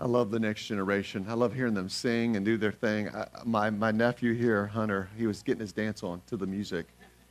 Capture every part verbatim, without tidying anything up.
I love the next generation. I love hearing them sing and do their thing. I, my my nephew here, Hunter, he was getting his dance on to the music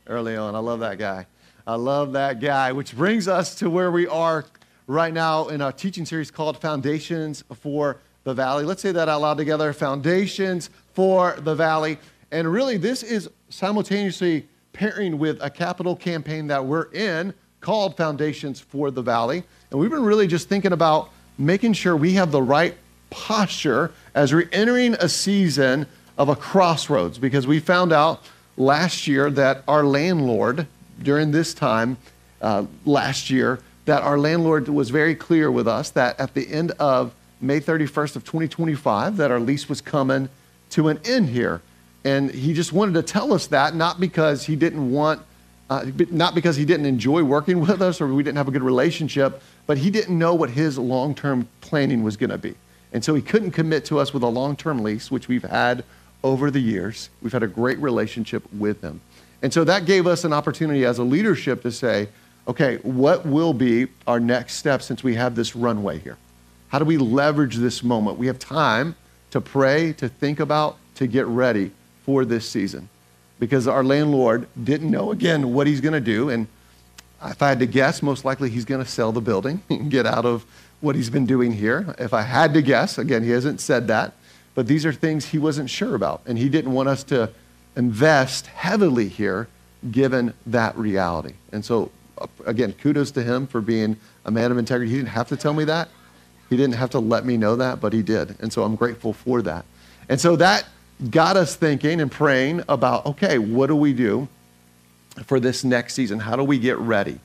early on. I love that guy. I love that guy, which brings us to where we are right now in our teaching series called Foundations for the Valley. Let's say that out loud together, Foundations for the Valley. And really, this is simultaneously pairing with a capital campaign that we're in called Foundations for the Valley. And we've been really just thinking about making sure we have the right posture as we're entering a season of a crossroads, because we found out last year that our landlord, during this time uh, last year, that our landlord was very clear with us that at the end of May thirty-first of twenty twenty-five, that our lease was coming to an end here. And he just wanted to tell us that, not because he didn't want, uh, not because he didn't enjoy working with us or we didn't have a good relationship, but he didn't know what his long-term planning was going to be. And so he couldn't commit to us with a long-term lease, which we've had over the years. We've had a great relationship with him. And so that gave us an opportunity as a leadership to say, okay, what will be our next step since we have this runway here? How do we leverage this moment? We have time to pray, to think about, to get ready for this season, because our landlord didn't know, again, what he's going to do. And if I had to guess, most likely he's going to sell the building and get out of what he's been doing here. If I had to guess, again, he hasn't said that, but these are things he wasn't sure about. And he didn't want us to invest heavily here, given that reality. And so, again, kudos to him for being a man of integrity. He didn't have to tell me that. He didn't have to let me know that, but he did. And so I'm grateful for that. And so that got us thinking and praying about, okay, what do we do for this next season? How do we get ready?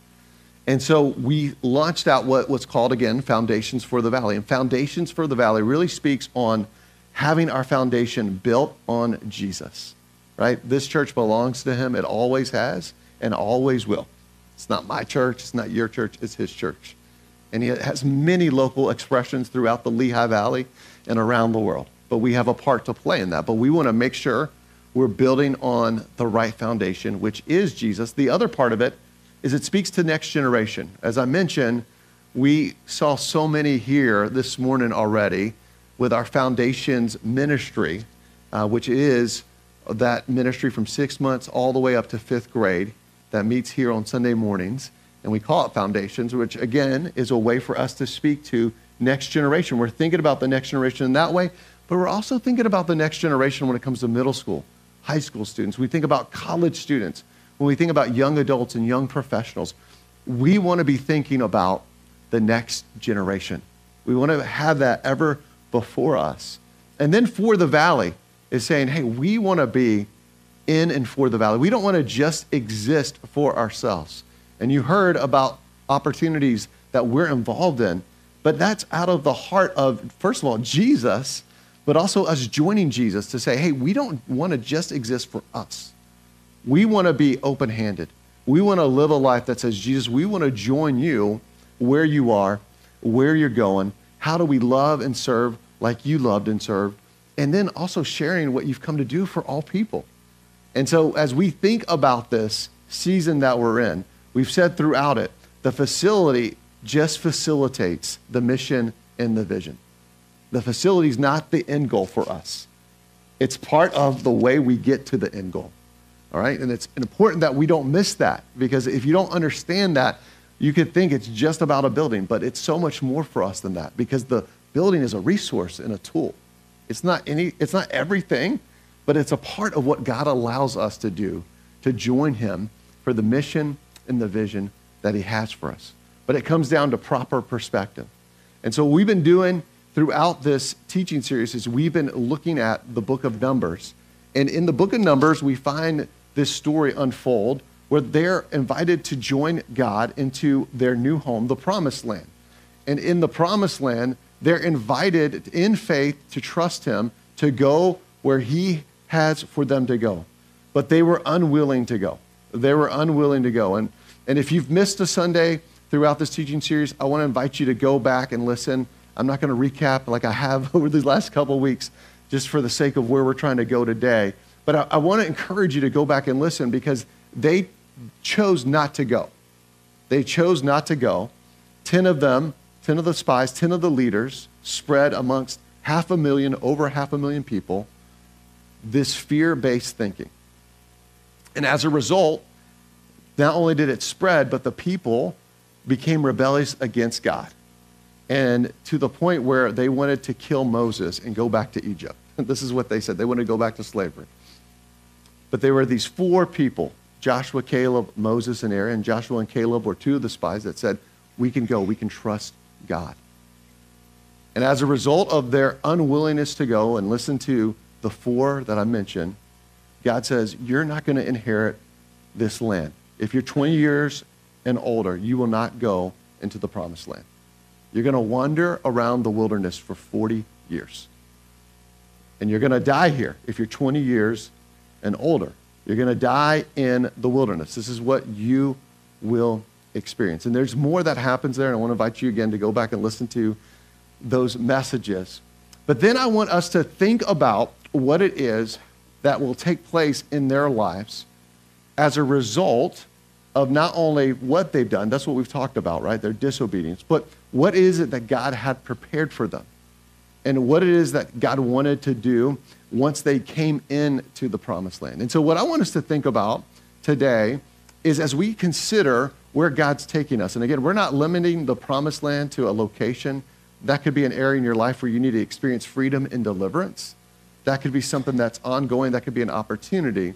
And so we launched out what was called, again, Foundations for the Valley. And Foundations for the Valley really speaks on having our foundation built on Jesus, right? This church belongs to him. It always has and always will. It's not my church. It's not your church. It's his church. And it has many local expressions throughout the Lehigh Valley and around the world. But we have a part to play in that. But we want to make sure we're building on the right foundation, which is Jesus. The other part of it is it speaks to next generation. As I mentioned, we saw so many here this morning already with our foundations ministry, uh, which is that ministry from six months all the way up to fifth grade that meets here on Sunday mornings. And we call it Foundations, which, again, is a way for us to speak to next generation. We're thinking about the next generation in that way. But we're also thinking about the next generation when it comes to middle school, high school students. We think about college students. When we think about young adults and young professionals, we want to be thinking about the next generation. We want to have that ever before us. And then For the Valley is saying, hey, we want to be in and for the valley. We don't want to just exist for ourselves. And you heard about opportunities that we're involved in, but that's out of the heart of, first of all, Jesus, but also us joining Jesus to say, hey, we don't want to just exist for us. We want to be open-handed. We want to live a life that says, Jesus, we want to join you where you are, where you're going. How do we love and serve like you loved and served? And then also sharing what you've come to do for all people. And so as we think about this season that we're in, we've said throughout it, the facility just facilitates the mission and the vision. The facility is not the end goal for us. It's part of the way we get to the end goal, all right? And it's important that we don't miss that, because if you don't understand that, you could think it's just about a building, but it's so much more for us than that, because the building is a resource and a tool. It's not any, it's not everything, but it's a part of what God allows us to do, to join him for the mission and the vision that he has for us. But it comes down to proper perspective. And so what we've been doing throughout this teaching series is we've been looking at the book of Numbers. And in the book of Numbers, we find this story unfold where they're invited to join God into their new home, the Promised Land. And in the Promised Land, they're invited in faith to trust him, to go where he has for them to go. But they were unwilling to go. They were unwilling to go. And, and if you've missed a Sunday throughout this teaching series, I want to invite you to go back and listen. I'm not going to recap like I have over these last couple of weeks just for the sake of where we're trying to go today. But I, I want to encourage you to go back and listen, because they chose not to go. They chose not to go. Ten of them ten of the spies, ten of the leaders spread amongst half a million, over half a million people, this fear-based thinking. And as a result, not only did it spread, but the people became rebellious against God. And to the point where they wanted to kill Moses and go back to Egypt. This is what they said. They wanted to go back to slavery. But there were these four people, Joshua, Caleb, Moses, and Aaron. Joshua and Caleb were two of the spies that said, we can go, we can trust God. And as a result of their unwillingness to go and listen to the four that I mentioned, God says, you're not going to inherit this land. If you're twenty years and older, you will not go into the promised land. You're going to wander around the wilderness for forty years. And you're going to die here if you're twenty years and older. You're going to die in the wilderness. This is what you will experience. And there's more that happens there. And I want to invite you again to go back and listen to those messages. But then I want us to think about what it is that will take place in their lives as a result of not only what they've done, that's what we've talked about, right? Their disobedience, but what is it that God had prepared for them? And what it is that God wanted to do once they came into the promised land. And so what I want us to think about today is as we consider where God's taking us. And again, we're not limiting the promised land to a location. That could be an area in your life where you need to experience freedom and deliverance. That could be something that's ongoing. That could be an opportunity.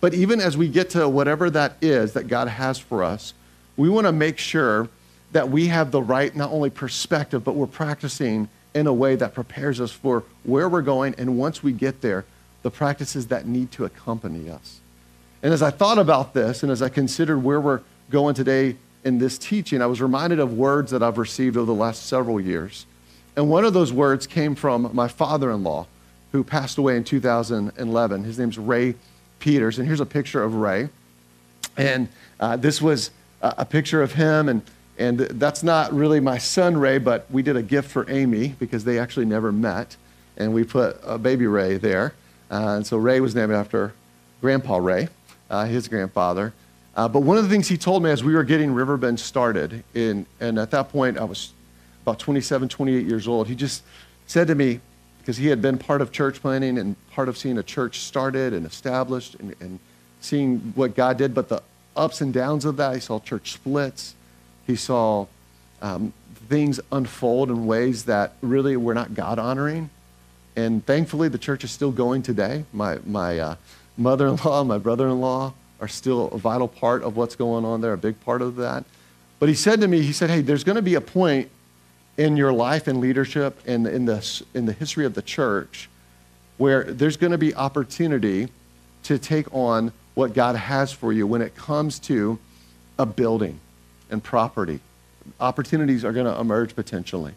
But even as we get to whatever that is that God has for us, we want to make sure that we have the right, not only perspective, but we're practicing in a way that prepares us for where we're going. And once we get there, the practices that need to accompany us. And as I thought about this, and as I considered where we're going today in this teaching, I was reminded of words that I've received over the last several years. And one of those words came from my father-in-law, who passed away in two thousand eleven. His name's Ray Peters. And here's a picture of Ray. And uh, this was a, a picture of him. And, and that's not really my son, Ray, but we did a gift for Amy because they actually never met. And we put a baby Ray there. Uh, and so Ray was named after Grandpa Ray, uh, his grandfather. Uh, but one of the things he told me as we were getting Riverbend started, in, and at that point I was about twenty-seven, twenty-eight years old, he just said to me, because he had been part of church planning and part of seeing a church started and established and, and seeing what God did, but the ups and downs of that, he saw church splits. He saw um, things unfold in ways that really were not God-honoring. And thankfully, the church is still going today. My, my uh, mother-in-law, my brother-in-law are still a vital part of what's going on there, a big part of that. But he said to me, he said, hey, there's going to be a point in your life and leadership and in the, in the history of the church where there's going to be opportunity to take on what God has for you when it comes to a building and property. Opportunities are going to emerge potentially.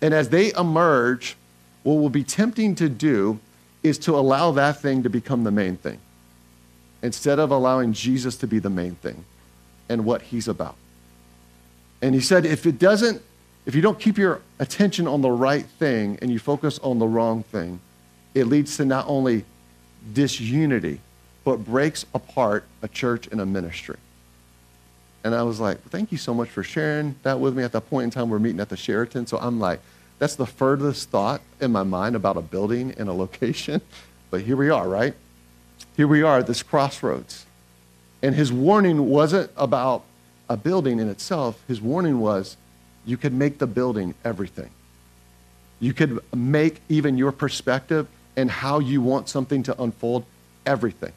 And as they emerge, what will be tempting to do is to allow that thing to become the main thing instead of allowing Jesus to be the main thing and what he's about. And he said, if it doesn't, if you don't keep your attention on the right thing and you focus on the wrong thing, it leads to not only disunity, but breaks apart a church and a ministry. And I was like, thank you so much for sharing that with me. At that point in time, we're meeting at the Sheraton. So I'm like, that's the furthest thought in my mind about a building and a location. But here we are, right? Here we are at this crossroads. And his warning wasn't about a building in itself. His warning was, you could make the building everything. You could make even your perspective and how you want something to unfold everything.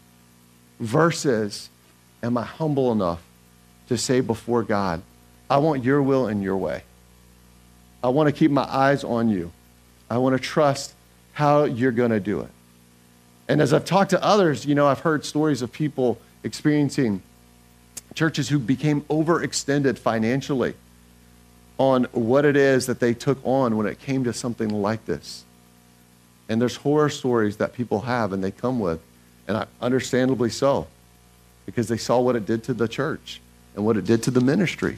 Versus, am I humble enough to say before God, I want your will and your way. I want to keep my eyes on you. I want to trust how you're going to do it. And as I've talked to others, you know, I've heard stories of people experiencing churches who became overextended financially on what it is that they took on when it came to something like this. And there's horror stories that people have and they come with, and understandably so, because they saw what it did to the church and what it did to the ministry.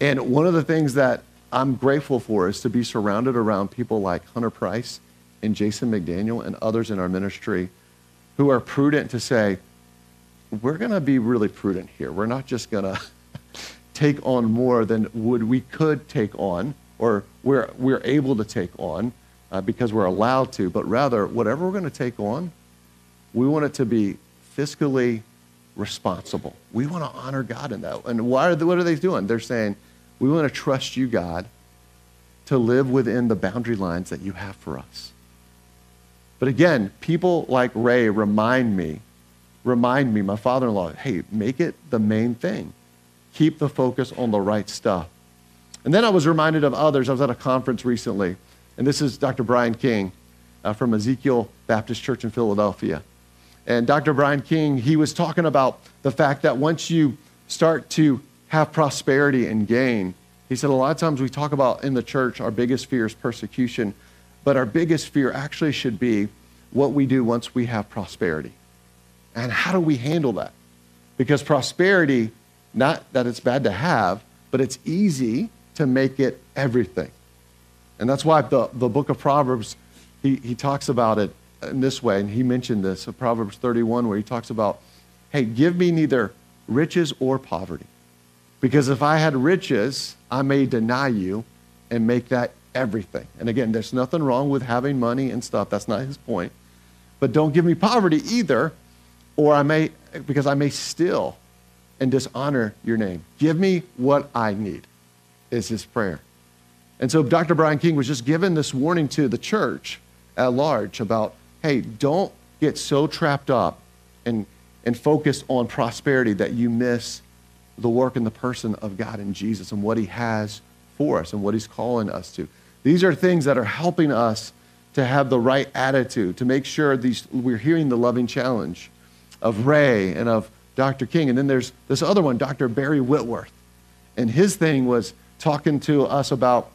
And one of the things that I'm grateful for is to be surrounded around people like Hunter Price and Jason McDaniel and others in our ministry who are prudent to say, we're gonna be really prudent here. We're not just gonna take on more than would we could take on, or we're, we're able to take on uh, because we're allowed to, but rather whatever we're going to take on, we want it to be fiscally responsible. We want to honor God in that. And why are they, what are they doing? They're saying, we want to trust you, God, to live within the boundary lines that you have for us. But again, people like Ray remind me, remind me, my father-in-law, hey, make it the main thing. Keep the focus on the right stuff. And then I was reminded of others. I was at a conference recently, and this is Doctor Brian King uh, from Ezekiel Baptist Church in Philadelphia. And Doctor Brian King, he was talking about the fact that once you start to have prosperity and gain, he said a lot of times we talk about in the church, our biggest fear is persecution, but our biggest fear actually should be what we do once we have prosperity. And how do we handle that? Because prosperity, not that it's bad to have, but it's easy to make it everything. And that's why the, the book of Proverbs, he, he talks about it in this way, and he mentioned this in Proverbs thirty-one, where he talks about, hey, give me neither riches or poverty. Because if I had riches, I may deny you and make that everything. And again, there's nothing wrong with having money and stuff. That's not his point. But don't give me poverty either, or I may, because I may steal and dishonor your name. Give me what I need, is his prayer. And so Doctor Brian King was just given this warning to the church at large about, hey, don't get so trapped up and, and focused on prosperity that you miss the work and the person of God in Jesus and what he has for us and what he's calling us to. These are things that are helping us to have the right attitude, to make sure these we're hearing the loving challenge of Ray and of Doctor King. And then there's this other one, Doctor Barry Whitworth. And his thing was talking to us about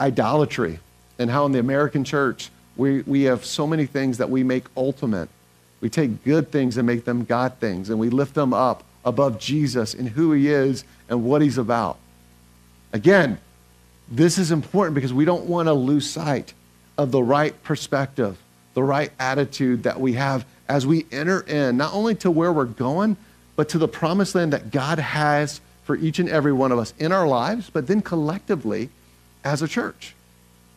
idolatry and how in the American church, we, we have so many things that we make ultimate. We take good things and make them God things, and we lift them up above Jesus and who he is and what he's about. Again, this is important because we don't want to lose sight of the right perspective, the right attitude that we have as we enter in, not only to where we're going, but to the promised land that God has for each and every one of us in our lives, but then collectively as a church.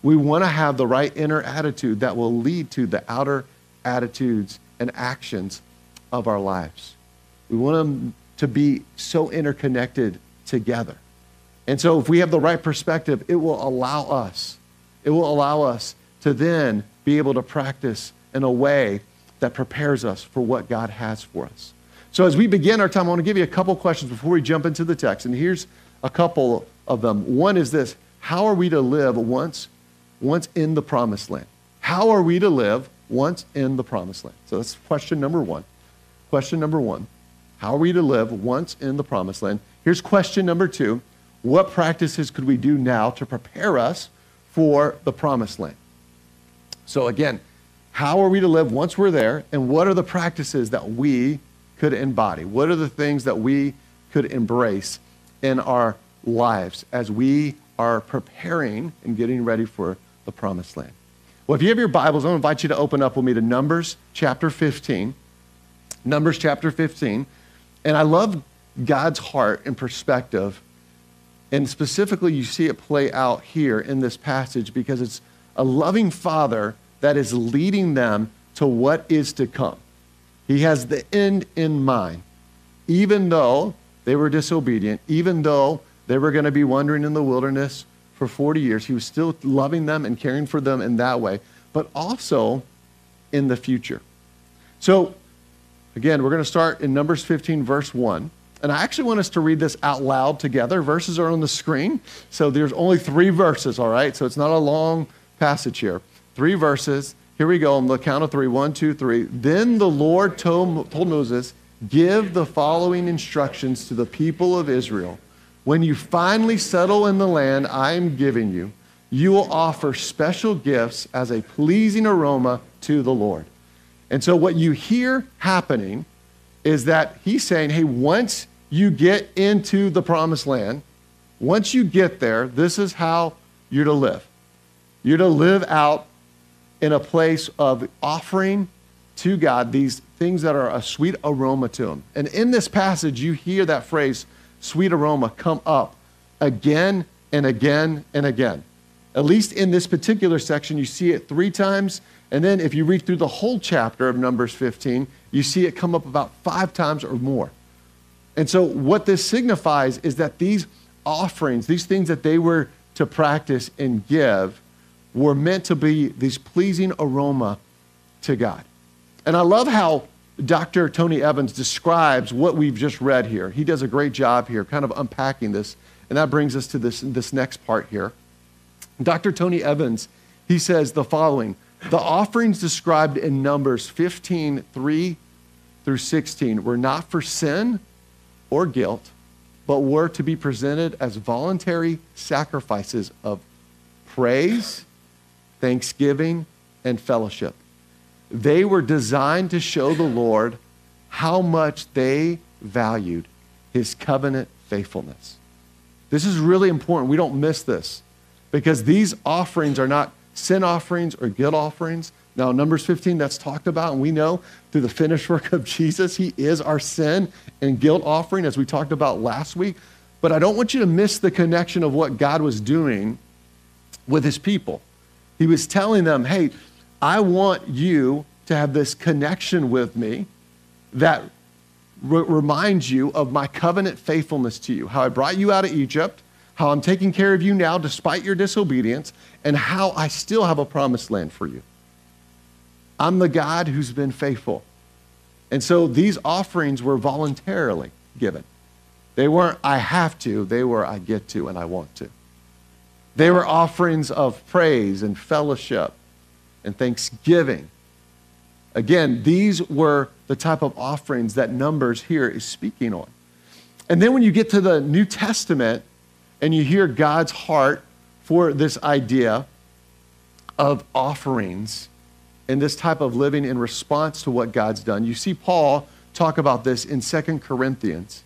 We want to have the right inner attitude that will lead to the outer attitudes and actions of our lives. We want them to be so interconnected together. And so if we have the right perspective, it will allow us, it will allow us to then be able to practice in a way that prepares us for what God has for us. So as we begin our time, I want to give you a couple questions before we jump into the text. And here's a couple of them. One is this: how are we to live once, once in the promised land? How are we to live once in the promised land? So that's question number one. Question number one, how are we to live once in the promised land? Here's question number two. What practices could we do now to prepare us for the promised land? So again, how are we to live once we're there, and what are the practices that we could embody? What are the things that we could embrace in our lives as we are preparing and getting ready for the promised land? Well, if you have your Bibles, I'm going to invite you to open up with me to Numbers chapter fifteen. Numbers chapter fifteen. And I love God's heart and perspective. And specifically, you see it play out here in this passage because it's a loving father that is leading them to what is to come. He has the end in mind. Even though they were disobedient, even though they were going to be wandering in the wilderness for forty years, he was still loving them and caring for them in that way, but also in the future. So again, we're going to start in Numbers fifteen, verse one. And I actually want us to read this out loud together. Verses are on the screen. So there's only three verses, all right? So it's not a long passage here. Three verses. Here we go on the count of three. One, two, three. Then the Lord told, told Moses, give the following instructions to the people of Israel. When you finally settle in the land I am giving you, you will offer special gifts as a pleasing aroma to the Lord. And so what you hear happening is that he's saying, hey, once you get into the promised land, once you get there, this is how you're to live. You're to live out in a place of offering to God these things that are a sweet aroma to him. And in this passage, you hear that phrase, sweet aroma come up again and again and again. At least in this particular section, you see it three times. And then if you read through the whole chapter of Numbers fifteen, you see it come up about five times or more. And so what this signifies is that these offerings, these things that they were to practice and give, were meant to be this pleasing aroma to God. And I love how Doctor Tony Evans describes what we've just read here. He does a great job here kind of unpacking this. And that brings us to this, this next part here. Doctor Tony Evans, he says the following: the offerings described in Numbers fifteen, three through sixteen were not for sin or guilt, but were to be presented as voluntary sacrifices of praise, thanksgiving, and fellowship. They were designed to show the Lord how much they valued his covenant faithfulness. This is really important. We don't miss this, because these offerings are not sin offerings or guilt offerings. Now, Numbers fifteen, that's talked about, and we know through the finished work of Jesus, he is our sin and guilt offering, as we talked about last week. But I don't want you to miss the connection of what God was doing with his people. He was telling them, hey, I want you to have this connection with me that re- reminds you of my covenant faithfulness to you, how I brought you out of Egypt, how I'm taking care of you now despite your disobedience, and how I still have a promised land for you. I'm the God who's been faithful. And so these offerings were voluntarily given. They weren't, I have to. They were, I get to and I want to. They were offerings of praise and fellowship and thanksgiving. Again, these were the type of offerings that Numbers here is speaking on. And then when you get to the New Testament, and you hear God's heart for this idea of offerings and this type of living in response to what God's done, you see Paul talk about this in Second Corinthians.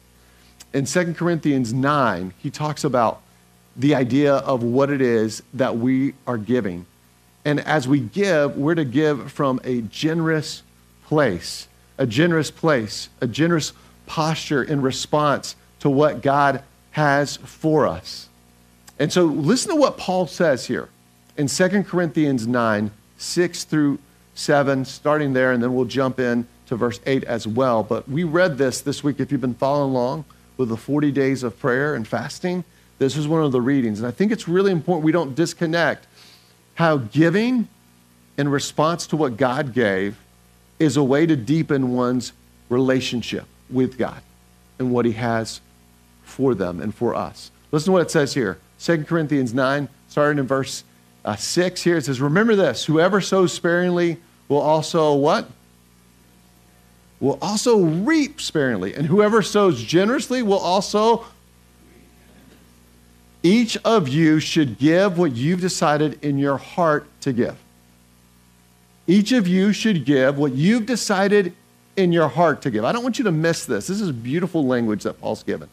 In Second Corinthians nine, he talks about the idea of what it is that we are giving. And as we give, we're to give from a generous place, a generous place, a generous posture in response to what God has for us. And so listen to what Paul says here in Second Corinthians nine, six through seven, starting there, and then we'll jump in to verse eight as well. But we read this this week. If you've been following along with the forty days of prayer and fasting, this is one of the readings. And I think it's really important we don't disconnect how giving in response to what God gave is a way to deepen one's relationship with God and what he has for them and for us. Listen to what it says here. Second Corinthians nine, starting in verse uh, six here, it says, remember this, whoever sows sparingly will also what? Will also reap sparingly. And whoever sows generously will also... Each of you should give what you've decided in your heart to give. Each of you should give what you've decided in your heart to give. I don't want you to miss this. This is beautiful language that Paul's given.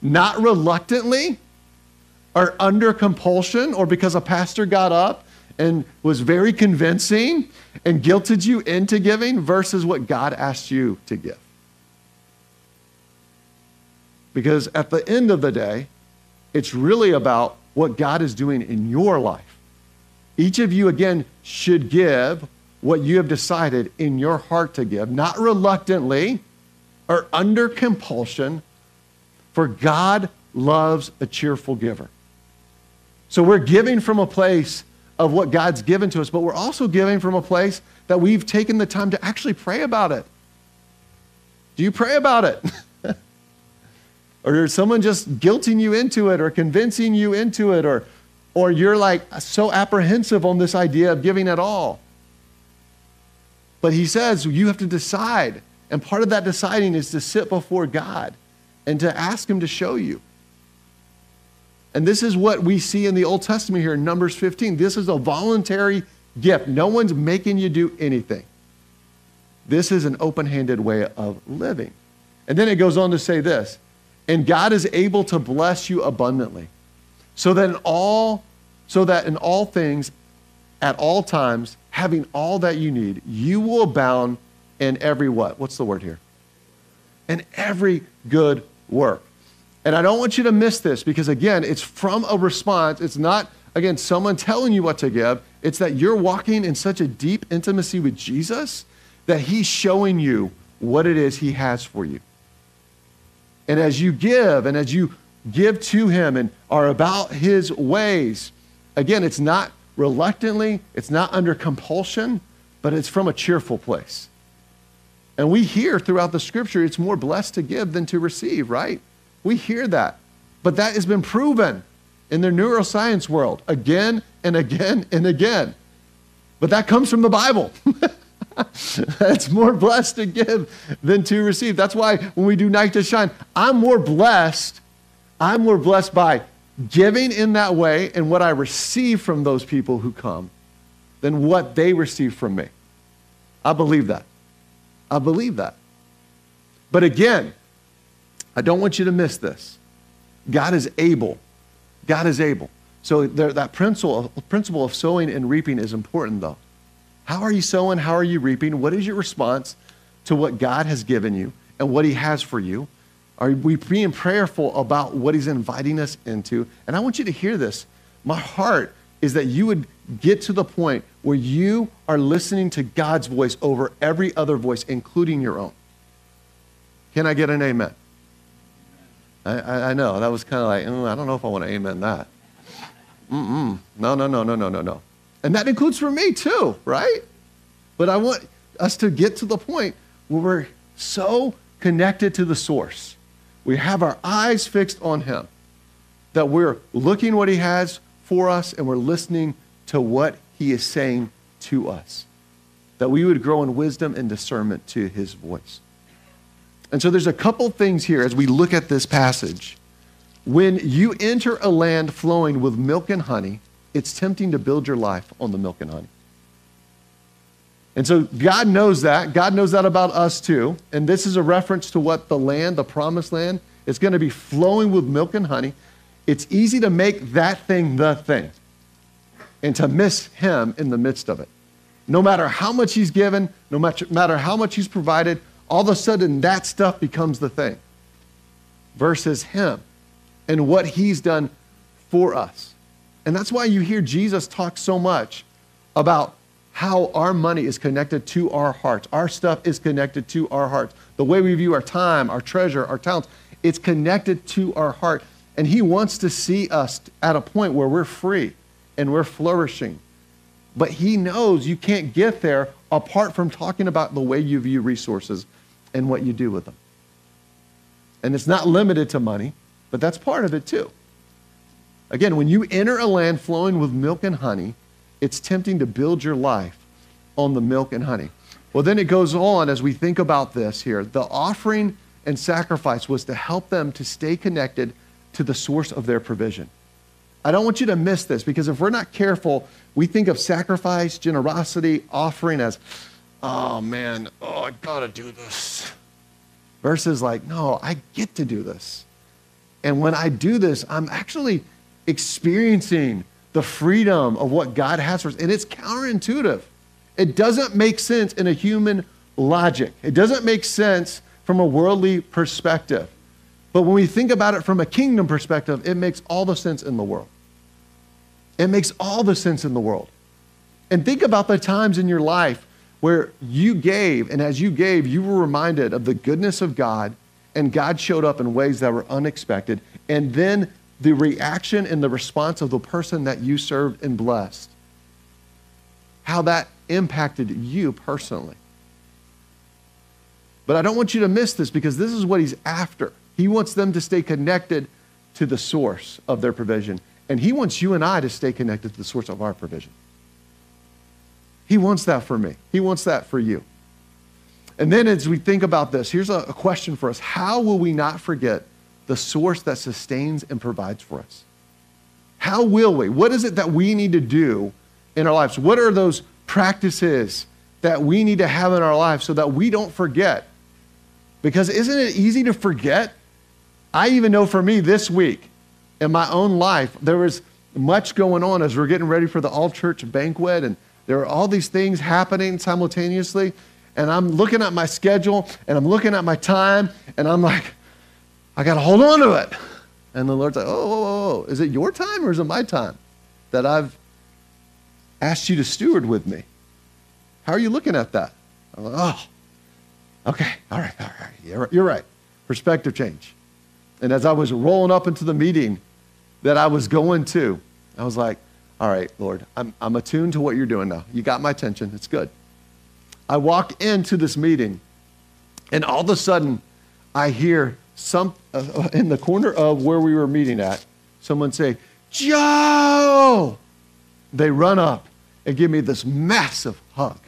Not reluctantly or under compulsion or because a pastor got up and was very convincing and guilted you into giving versus what God asked you to give. Because at the end of the day, it's really about what God is doing in your life. Each of you, again, should give what you have decided in your heart to give, not reluctantly or under compulsion, for God loves a cheerful giver. So we're giving from a place of what God's given to us, but we're also giving from a place that we've taken the time to actually pray about it. Do you pray about it? Or is someone just guilting you into it or convincing you into it, or, or you're like so apprehensive on this idea of giving at all? But he says you have to decide, and part of that deciding is to sit before God and to ask him to show you. And this is what we see in the Old Testament here in Numbers fifteen. This is a voluntary gift. No one's making you do anything. This is an open-handed way of living. And then it goes on to say this, and God is able to bless you abundantly, so that in all, so that in all things, at all times, having all that you need, you will abound in every what? What's the word here? In every good work. And I don't want you to miss this because, again, it's from a response. It's not, again, someone telling you what to give. It's that you're walking in such a deep intimacy with Jesus that he's showing you what it is he has for you. And as you give and as you give to him and are about his ways, again, it's not reluctantly, it's not under compulsion, but it's from a cheerful place. And we hear throughout the scripture, it's more blessed to give than to receive, right? We hear that. But that has been proven in the neuroscience world again and again and again. But that comes from the Bible. It's more blessed to give than to receive. That's why when we do Night to Shine, I'm more blessed. I'm more blessed by giving in that way and what I receive from those people who come than what they receive from me. I believe that. I believe that. But again, I don't want you to miss this. God is able. God is able. So there, that principle, principle of sowing and reaping is important, though. How are you sowing? How are you reaping? What is your response to what God has given you and what he has for you? Are we being prayerful about what he's inviting us into? And I want you to hear this. My heart is that you would get to the point where you are listening to God's voice over every other voice, including your own. Can I get an amen? I, I, I know, that was kind of like, mm, I don't know if I want to amen that. Mm-mm. No, no, no, no, no, no, no. And that includes for me too, right? But I want us to get to the point where we're so connected to the source. We have our eyes fixed on him, that we're looking what he has for us and we're listening to what he is saying to us, that we would grow in wisdom and discernment to his voice. And so there's a couple things here as we look at this passage. When you enter a land flowing with milk and honey, it's tempting to build your life on the milk and honey. And so God knows that. God knows that about us too. And this is a reference to what the land, the promised land, is going to be flowing with milk and honey. It's easy to make that thing the thing and to miss him in the midst of it. No matter how much he's given, no matter how much he's provided, all of a sudden that stuff becomes the thing versus him and what he's done for us. And that's why you hear Jesus talk so much about how our money is connected to our hearts. Our stuff is connected to our hearts. The way we view our time, our treasure, our talents, it's connected to our heart. And he wants to see us at a point where we're free and we're flourishing. But he knows you can't get there apart from talking about the way you view resources and what you do with them. And it's not limited to money, but that's part of it too. Again, when you enter a land flowing with milk and honey, it's tempting to build your life on the milk and honey. Well, then it goes on as we think about this here. The offering and sacrifice was to help them to stay connected to the source of their provision. I don't want you to miss this because if we're not careful, we think of sacrifice, generosity, offering as, oh man, oh, I gotta do this. Versus like, no, I get to do this. And when I do this, I'm actually experiencing the freedom of what God has for us. And it's counterintuitive. It doesn't make sense in a human logic. It doesn't make sense from a worldly perspective. But when we think about it from a kingdom perspective, it makes all the sense in the world. It makes all the sense in the world. And think about the times in your life where you gave, and as you gave, you were reminded of the goodness of God, and God showed up in ways that were unexpected, and then the reaction and the response of the person that you served and blessed, how that impacted you personally. But I don't want you to miss this because this is what he's after. He wants them to stay connected to the source of their provision. And he wants you and I to stay connected to the source of our provision. He wants that for me. He wants that for you. And then as we think about this, here's a question for us. How will we not forget the source that sustains and provides for us? How will we? What is it that we need to do in our lives? What are those practices that we need to have in our lives so that we don't forget? Because isn't it easy to forget? I even know for me this week in my own life, there was much going on as we're getting ready for the all-church banquet, and there are all these things happening simultaneously, and I'm looking at my schedule, and I'm looking at my time, and I'm like, I got to hold on to it. And the Lord's like, oh, oh, oh, is it your time or is it my time that I've asked you to steward with me? How are you looking at that? I'm like, oh, okay, all right, all right, you're right, you're right. Perspective change. And as I was rolling up into the meeting that I was going to, I was like, all right, Lord, I'm, I'm attuned to what you're doing now. You got my attention. It's good. I walk into this meeting, and all of a sudden, I hear some uh, in the corner of where we were meeting at, someone say, Joe! They run up and give me this massive hug.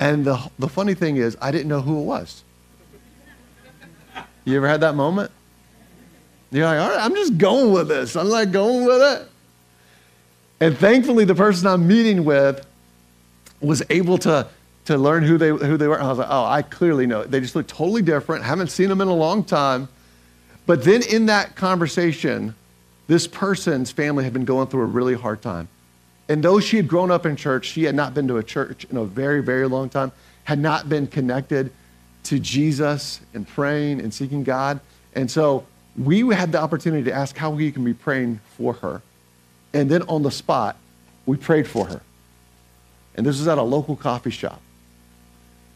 And the, the funny thing is, I didn't know who it was. You ever had that moment? You're like, all right, I'm just going with this. I'm like going with it. And thankfully, the person I'm meeting with was able to, to learn who they, who they were. And I was like, oh, I clearly know it. They just look totally different. Haven't seen them in a long time. But then in that conversation, this person's family had been going through a really hard time. And though she had grown up in church, she had not been to a church in a very, very long time, had not been connected to Jesus and praying and seeking God. And so we had the opportunity to ask how we can be praying for her. And then on the spot, we prayed for her. And this was at a local coffee shop.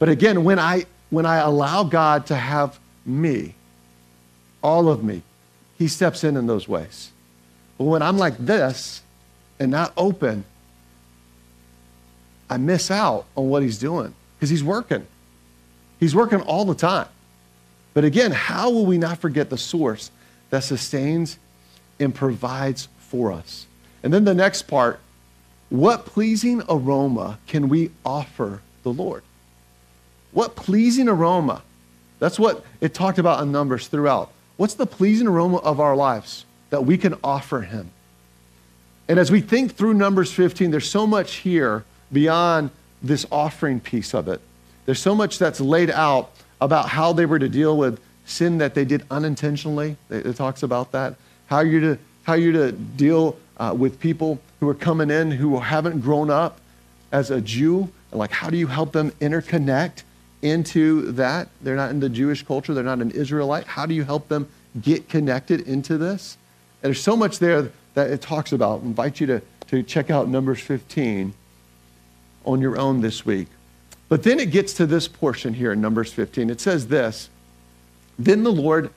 But again, when I, when I allow God to have me, all of me, he steps in in those ways. But when I'm like this and not open, I miss out on what he's doing because he's working. He's working all the time. But again, how will we not forget the source that sustains and provides for us? And then the next part, what pleasing aroma can we offer the Lord? What pleasing aroma? That's what it talked about in Numbers throughout. What's the pleasing aroma of our lives that we can offer him? And as we think through Numbers fifteen, there's so much here beyond this offering piece of it. There's so much that's laid out about how they were to deal with sin that they did unintentionally. It talks about that. How you're to, how you're to deal uh, with people who are coming in who haven't grown up as a Jew. And like, how do you help them interconnect into that? They're not in the Jewish culture. They're not an Israelite. How do you help them get connected into this? And there's so much there that it talks about. I invite you to, to check out Numbers fifteen on your own this week. But then it gets to this portion here in Numbers fifteen. It says this, then the Lord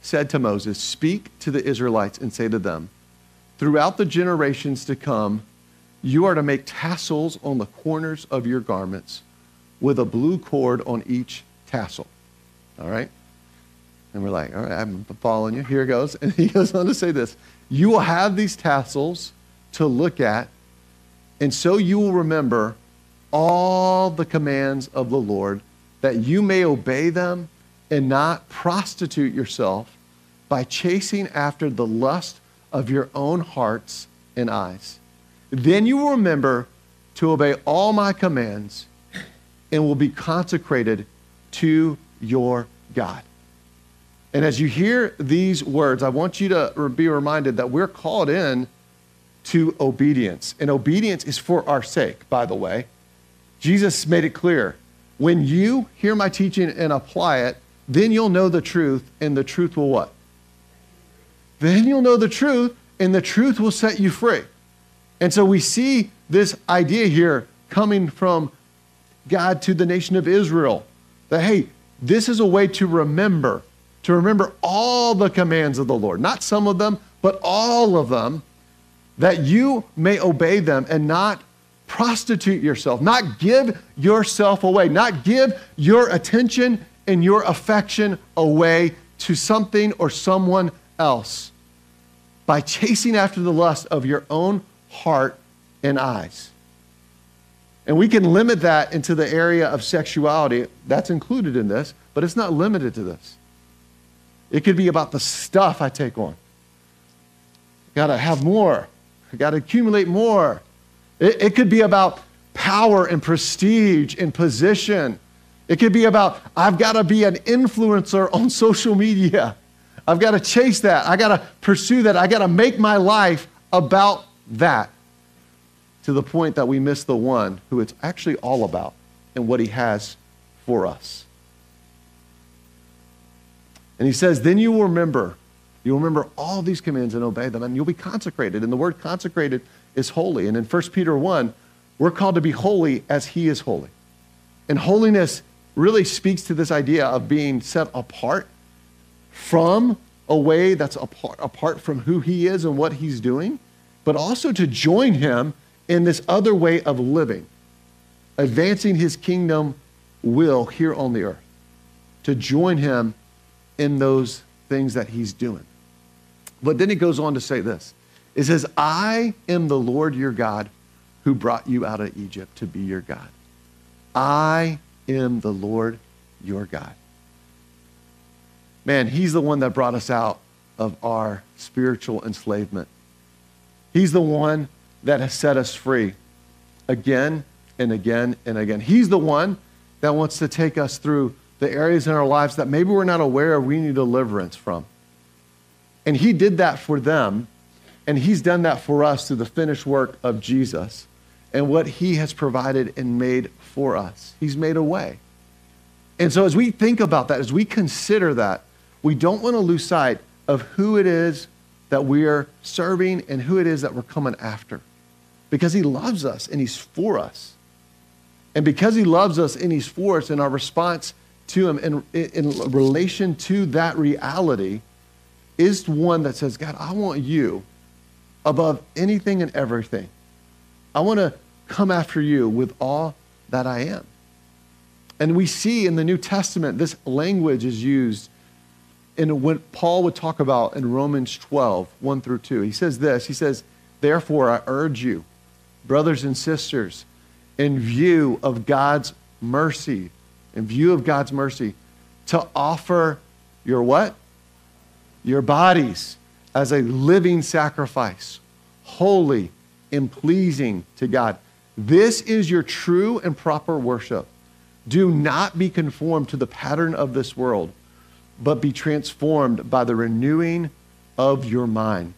said to Moses, speak to the Israelites and say to them, throughout the generations to come, you are to make tassels on the corners of your garments with a blue cord on each tassel. All right? And we're like, all right, I'm following you. Here it goes. And he goes on to say this, you will have these tassels to look at, and so you will remember all the commands of the Lord, that you may obey them and not prostitute yourself by chasing after the lust of your own hearts and eyes. Then you will remember to obey all my commands and will be consecrated to your God. And as you hear these words, I want you to be reminded that we're called in to obedience. And obedience is for our sake, by the way. Jesus made it clear, when you hear my teaching and apply it, then you'll know the truth, and the truth will what? Then you'll know the truth, and the truth will set you free. And so we see this idea here coming from God to the nation of Israel, that, hey, this is a way to remember, to remember all the commands of the Lord, not some of them, but all of them, that you may obey them and not prostitute yourself, not give yourself away, not give your attention and your affection away to something or someone else by chasing after the lust of your own heart and eyes. And we can limit that into the area of sexuality. That's included in this, but it's not limited to this. It could be about the stuff I take on. Gotta have more. I gotta accumulate more. It, it could be about power and prestige and position. It could be about, I've got to be an influencer on social media. I've got to chase that. I got to pursue that. I got to make my life about that, to the point that we miss the one who it's actually all about and what he has for us. And he says, then you will remember. You'll remember all these commands and obey them, and you'll be consecrated. And the word consecrated is holy. And in First Peter one, we're called to be holy as he is holy. And holiness really speaks to this idea of being set apart from a way that's apart, apart from who he is and what he's doing, but also to join him in this other way of living, advancing his kingdom will here on the earth, to join him in those things that he's doing. But then it goes on to say this. It says, I am the Lord your God who brought you out of Egypt to be your God. I am the Lord your God. Man, he's the one that brought us out of our spiritual enslavement. He's the one that has set us free again and again and again. He's the one that wants to take us through the areas in our lives that maybe we're not aware of we need deliverance from. And he did that for them. And he's done that for us through the finished work of Jesus and what he has provided and made for us. He's made a way. And so as we think about that, as we consider that, we don't want to lose sight of who it is that we are serving and who it is that we're coming after. Because he loves us and he's for us. And because he loves us and he's for us, and our response to him in, in relation to that reality is one that says, God, I want you above anything and everything. I want to come after you with all that I am. And we see in the New Testament, this language is used in what Paul would talk about in Romans twelve, one through two. He says this, he says, therefore I urge you, brothers and sisters, in view of God's mercy, in view of God's mercy, to offer your what? Your bodies as a living sacrifice, holy and pleasing to God. This is your true and proper worship. Do not be conformed to the pattern of this world, but be transformed by the renewing of your mind.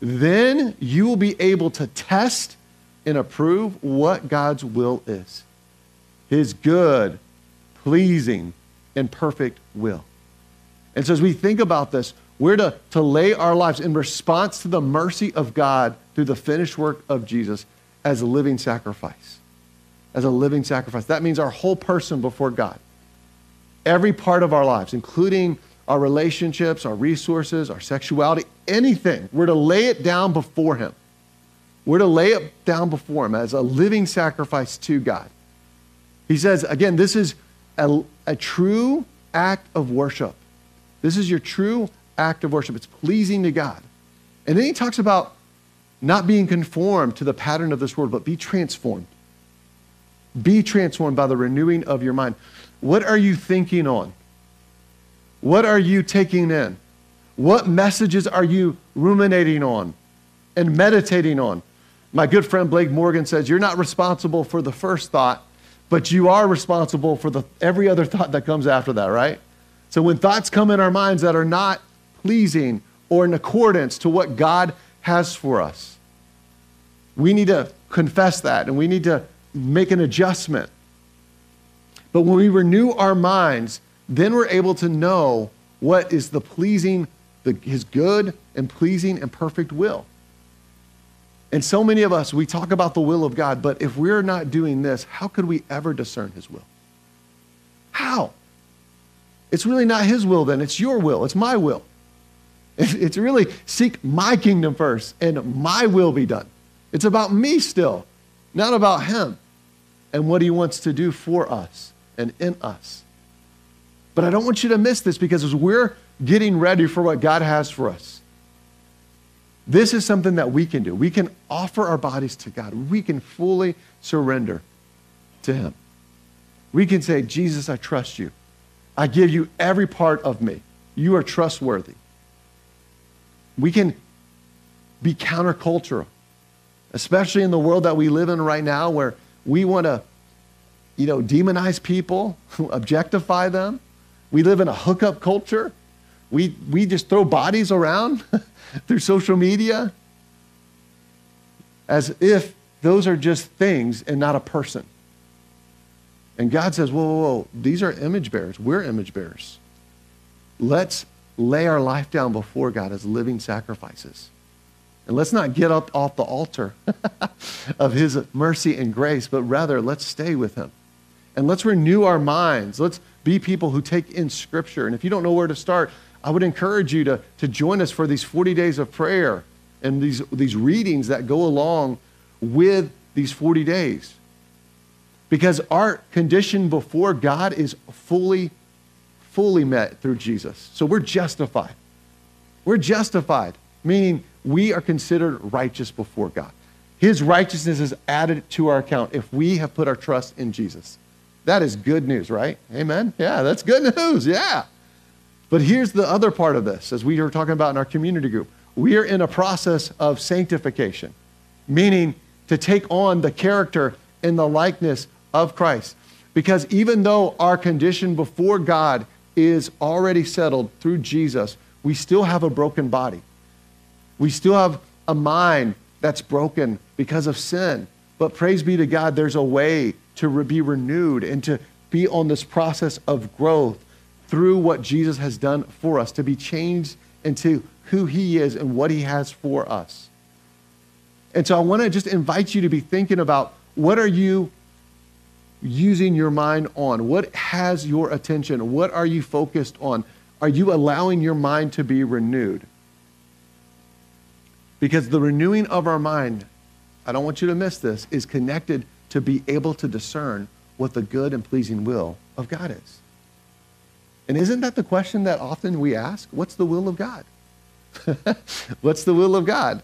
Then you will be able to test and approve what God's will is, his good, pleasing, and perfect will. And so as we think about this, we're to, to lay our lives in response to the mercy of God through the finished work of Jesus as a living sacrifice. As a living sacrifice. That means our whole person before God. Every part of our lives, including our relationships, our resources, our sexuality, anything. We're to lay it down before him. We're to lay it down before him as a living sacrifice to God. He says, again, this is a, a true act of worship. This is your true act of worship. It's pleasing to God. And then he talks about not being conformed to the pattern of this world, but be transformed. Be transformed by the renewing of your mind. What are you thinking on? What are you taking in? What messages are you ruminating on and meditating on? My good friend Blake Morgan says, you're not responsible for the first thought, but you are responsible for the, every other thought that comes after that, right? So when thoughts come in our minds that are not pleasing or in accordance to what God has for us, we need to confess that and we need to make an adjustment. But when we renew our minds, then we're able to know what is the pleasing, the, his good and pleasing and perfect will. And so many of us, we talk about the will of God, but if we're not doing this, how could we ever discern his will? How? It's really not his will then. It's your will. It's my will. It's really seek my kingdom first and my will be done. It's about me still, not about him and what he wants to do for us and in us. But I don't want you to miss this, because as we're getting ready for what God has for us, this is something that we can do. We can offer our bodies to God. We can fully surrender to him. We can say, Jesus, I trust you. I give you every part of me. You are trustworthy. We can be countercultural, especially in the world that we live in right now, where we want to, you know, demonize people, objectify them. We live in a hookup culture. We, we just throw bodies around through social media as if those are just things and not a person. And God says, whoa, whoa, whoa, these are image bearers. We're image bearers. Let's lay our life down before God as living sacrifices. And let's not get up off the altar of his mercy and grace, but rather let's stay with him. And let's renew our minds. Let's be people who take in scripture. And if you don't know where to start, I would encourage you to, to join us for these forty days of prayer and these, these readings that go along with these forty days. Because our condition before God is fully, fully met through Jesus. So we're justified. We're justified, meaning we are considered righteous before God. His righteousness is added to our account if we have put our trust in Jesus. That is good news, right? Amen? Yeah, that's good news, yeah. But here's the other part of this, as we were talking about in our community group. We are in a process of sanctification, meaning to take on the character and the likeness of Christ. Because even though our condition before God is already settled through Jesus, we still have a broken body. We still have a mind that's broken because of sin. But praise be to God, there's a way to be renewed and to be on this process of growth through what Jesus has done for us, to be changed into who he is and what he has for us. And so I want to just invite you to be thinking about, what are you using your mind on? What has your attention? What are you focused on? Are you allowing your mind to be renewed? Because the renewing of our mind, I don't want you to miss this, is connected to be able to discern what the good and pleasing will of God is. And isn't that the question that often we ask? What's the will of God? What's the will of God?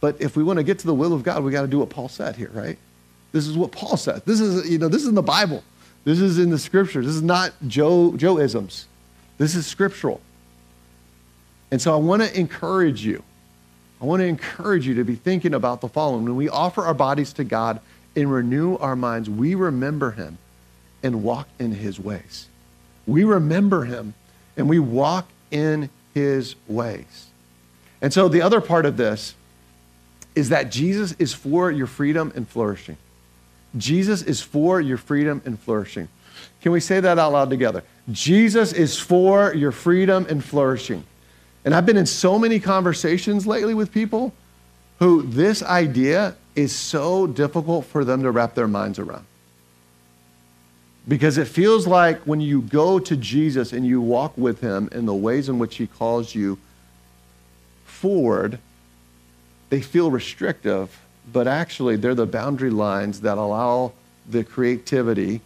But if we want to get to the will of God, we got to do what Paul said here, right? This is what Paul said. This is, you know, this is in the Bible. This is in the scriptures. This is not Joe, Joe-isms. This is scriptural. And so I want to encourage you. I want to encourage you to be thinking about the following. When we offer our bodies to God and renew our minds, we remember him and walk in his ways. We remember him and we walk in his ways. And so the other part of this is that Jesus is for your freedom and flourishing. Jesus is for your freedom and flourishing. Can we say that out loud together? Jesus is for your freedom and flourishing. And I've been in so many conversations lately with people who this idea is so difficult for them to wrap their minds around. Because it feels like when you go to Jesus and you walk with him in the ways in which he calls you forward, they feel restrictive, but actually they're the boundary lines that allow the creativity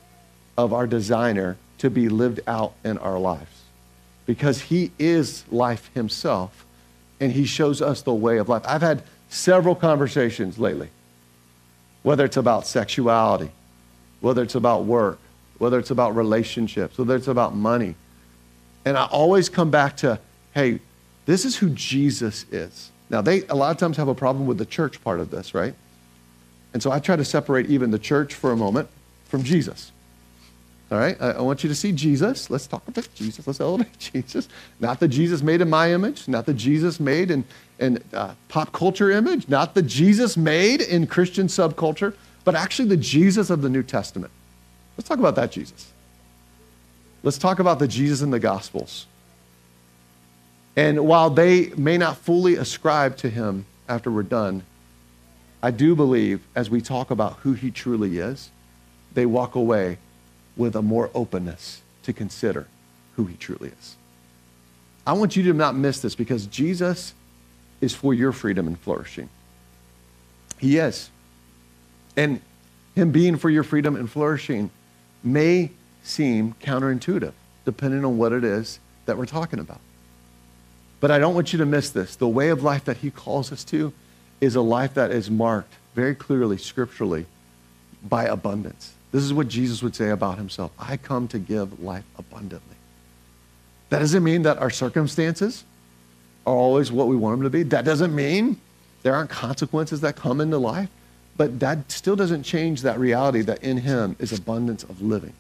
of our designer to be lived out in our lives. Because he is life himself, and he shows us the way of life. I've had several conversations lately, whether it's about sexuality, whether it's about work, whether it's about relationships, whether it's about money. And I always come back to, hey, this is who Jesus is. Now, they a lot of times have a problem with the church part of this, right? And so I try to separate even the church for a moment from Jesus. All right? I, I want you to see Jesus. Let's talk about Jesus. Let's elevate Jesus. Not the Jesus made in my image. Not the Jesus made in, in uh, pop culture image. Not the Jesus made in Christian subculture. But actually the Jesus of the New Testament. Let's talk about that Jesus. Let's talk about the Jesus in the Gospels. And while they may not fully ascribe to him after we're done, I do believe as we talk about who he truly is, they walk away with a more openness to consider who he truly is. I want you to not miss this, because Jesus is for your freedom and flourishing. He is. And him being for your freedom and flourishing may seem counterintuitive, depending on what it is that we're talking about. But I don't want you to miss this. The way of life that he calls us to is a life that is marked very clearly, scripturally, by abundance. This is what Jesus would say about himself. I come to give life abundantly. That doesn't mean that our circumstances are always what we want them to be. That doesn't mean there aren't consequences that come into life. But that still doesn't change that reality that in him is abundance of living.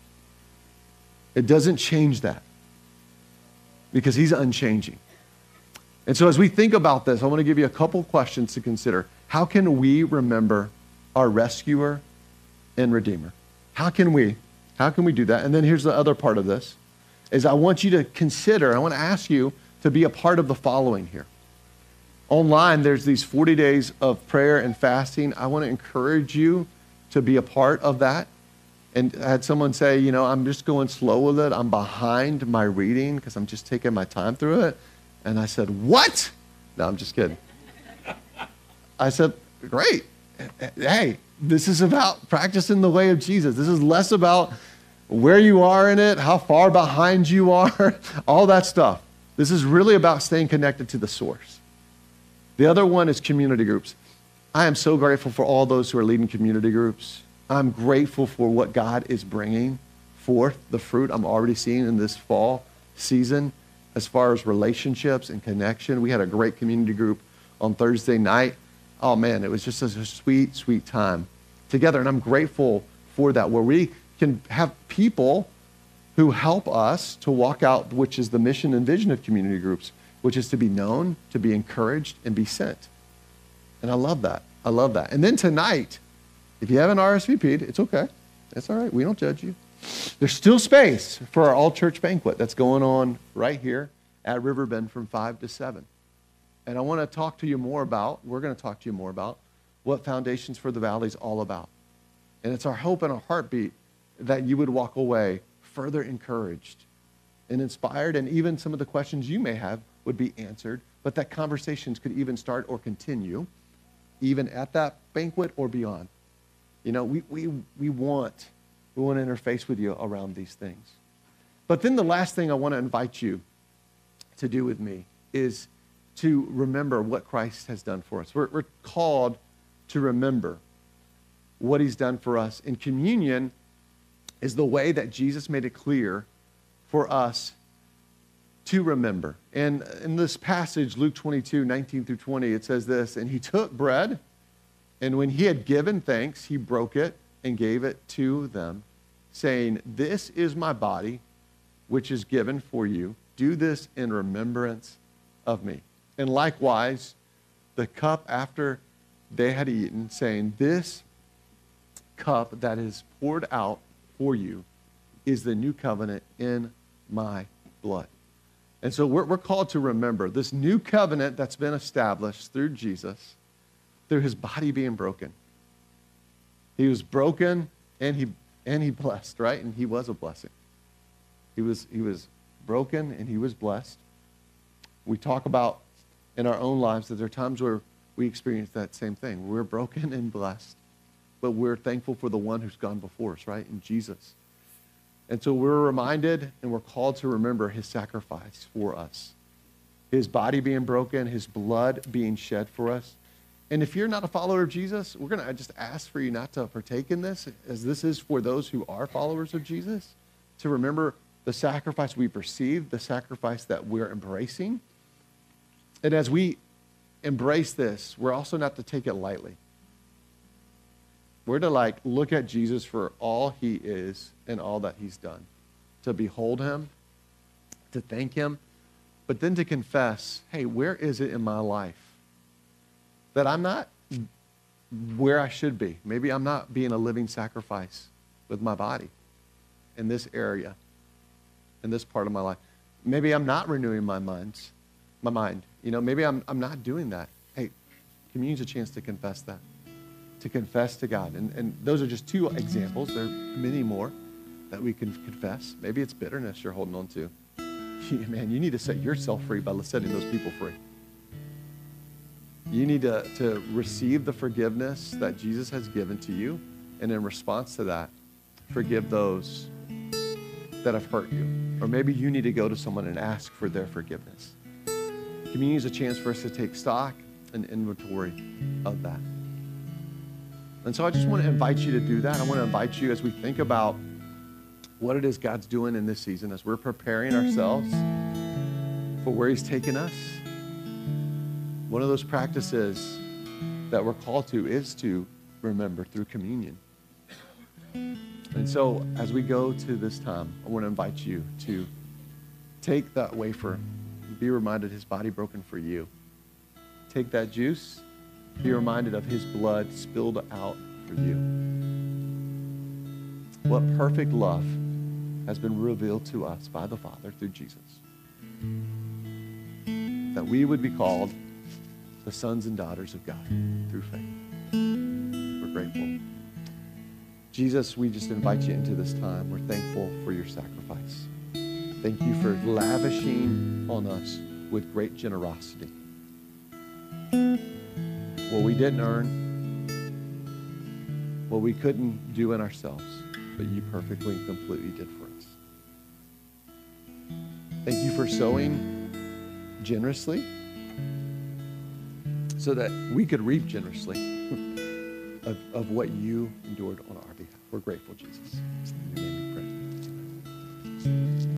It doesn't change that, because he's unchanging. And so as we think about this, I want to give you a couple questions to consider. How can we remember our rescuer and redeemer? How can we? How can we do that? And then here's the other part of this. is I want you to consider, I want to ask you to be a part of the following here. Online, there's these forty days of prayer and fasting. I want to encourage you to be a part of that. And I had someone say, you know, I'm just going slow with it. I'm behind my reading because I'm just taking my time through it. And I said, what? No, I'm just kidding. I said, great. Hey, this is about practicing the way of Jesus. This is less about where you are in it, how far behind you are, all that stuff. This is really about staying connected to the source. The other one is community groups. I am so grateful for all those who are leading community groups. I'm grateful for what God is bringing forth, the fruit I'm already seeing in this fall season as far as relationships and connection. We had a great community group on Thursday night. Oh man, it was just a sweet, sweet time together. And I'm grateful for that, where we can have people who help us to walk out, which is the mission and vision of community groups, which is to be known, to be encouraged, and be sent. And I love that. I love that. And then tonight, if you haven't R S V P'd, it's okay. It's all right. We don't judge you. There's still space for our all-church banquet that's going on right here at Riverbend from five to seven. And I want to talk to you more about, we're going to talk to you more about what Foundations for the Valley is all about. And it's our hope and our heartbeat that you would walk away further encouraged and inspired, and even some of the questions you may have would be answered, but that conversations could even start or continue, even at that banquet or beyond. You know, we, we, we, want, we want to interface with you around these things. But then the last thing I want to invite you to do with me is to remember what Christ has done for us. We're, we're called to remember what he's done for us. And communion is the way that Jesus made it clear for us to remember. And in this passage, Luke twenty-two, nineteen through twenty, it says this, and he took bread, and when he had given thanks, he broke it and gave it to them, saying, this is my body, which is given for you. Do this in remembrance of me. And likewise, the cup after they had eaten, saying, this cup that is poured out for you is the new covenant in my blood. And so we're, we're called to remember this new covenant that's been established through Jesus, through his body being broken. He was broken and he, and he blessed, right? And he was a blessing. He was, he was broken and he was blessed. We talk about in our own lives that there are times where we experience that same thing. We're broken and blessed, but we're thankful for the one who's gone before us, right? In Jesus. And so we're reminded and we're called to remember his sacrifice for us, his body being broken, his blood being shed for us. And if you're not a follower of Jesus, we're going to just ask for you not to partake in this, as this is for those who are followers of Jesus, to remember the sacrifice we've received, the sacrifice that we're embracing. And as we embrace this, we're also not to take it lightly. We're to like look at Jesus for all he is and all that he's done, to behold him, to thank him, but then to confess, hey, where is it in my life that I'm not where I should be? Maybe I'm not being a living sacrifice with my body in this area, in this part of my life. Maybe I'm not renewing my mind. My mind. You know, maybe I'm, I'm not doing that. Hey, communion's a chance to confess that, to confess to God. And, and those are just two examples. There are many more that we can confess. Maybe it's bitterness you're holding on to. Yeah, man, you need to set yourself free by setting those people free. You need to, to receive the forgiveness that Jesus has given to you, and in response to that, forgive those that have hurt you. Or maybe you need to go to someone and ask for their forgiveness. Community is a chance for us to take stock and inventory of that. And so I just want to invite you to do that. I want to invite you, as we think about what it is God's doing in this season, as we're preparing ourselves for where he's taking us, one of those practices that we're called to is to remember through communion. And so as we go to this time, I want to invite you to take that wafer, be reminded his body broken for you. Take that juice, be reminded of his blood spilled out for you. What perfect love has been revealed to us by the Father through Jesus. That we would be called the sons and daughters of God through faith. We're grateful. Jesus, we just invite you into this time. We're thankful for your sacrifice. Thank you for lavishing on us with great generosity. What we didn't earn, what we couldn't do in ourselves, but you perfectly and completely did for us. Thank you for sowing generously so that we could reap generously of, of what you endured on our behalf. We're grateful, Jesus. In your name we pray.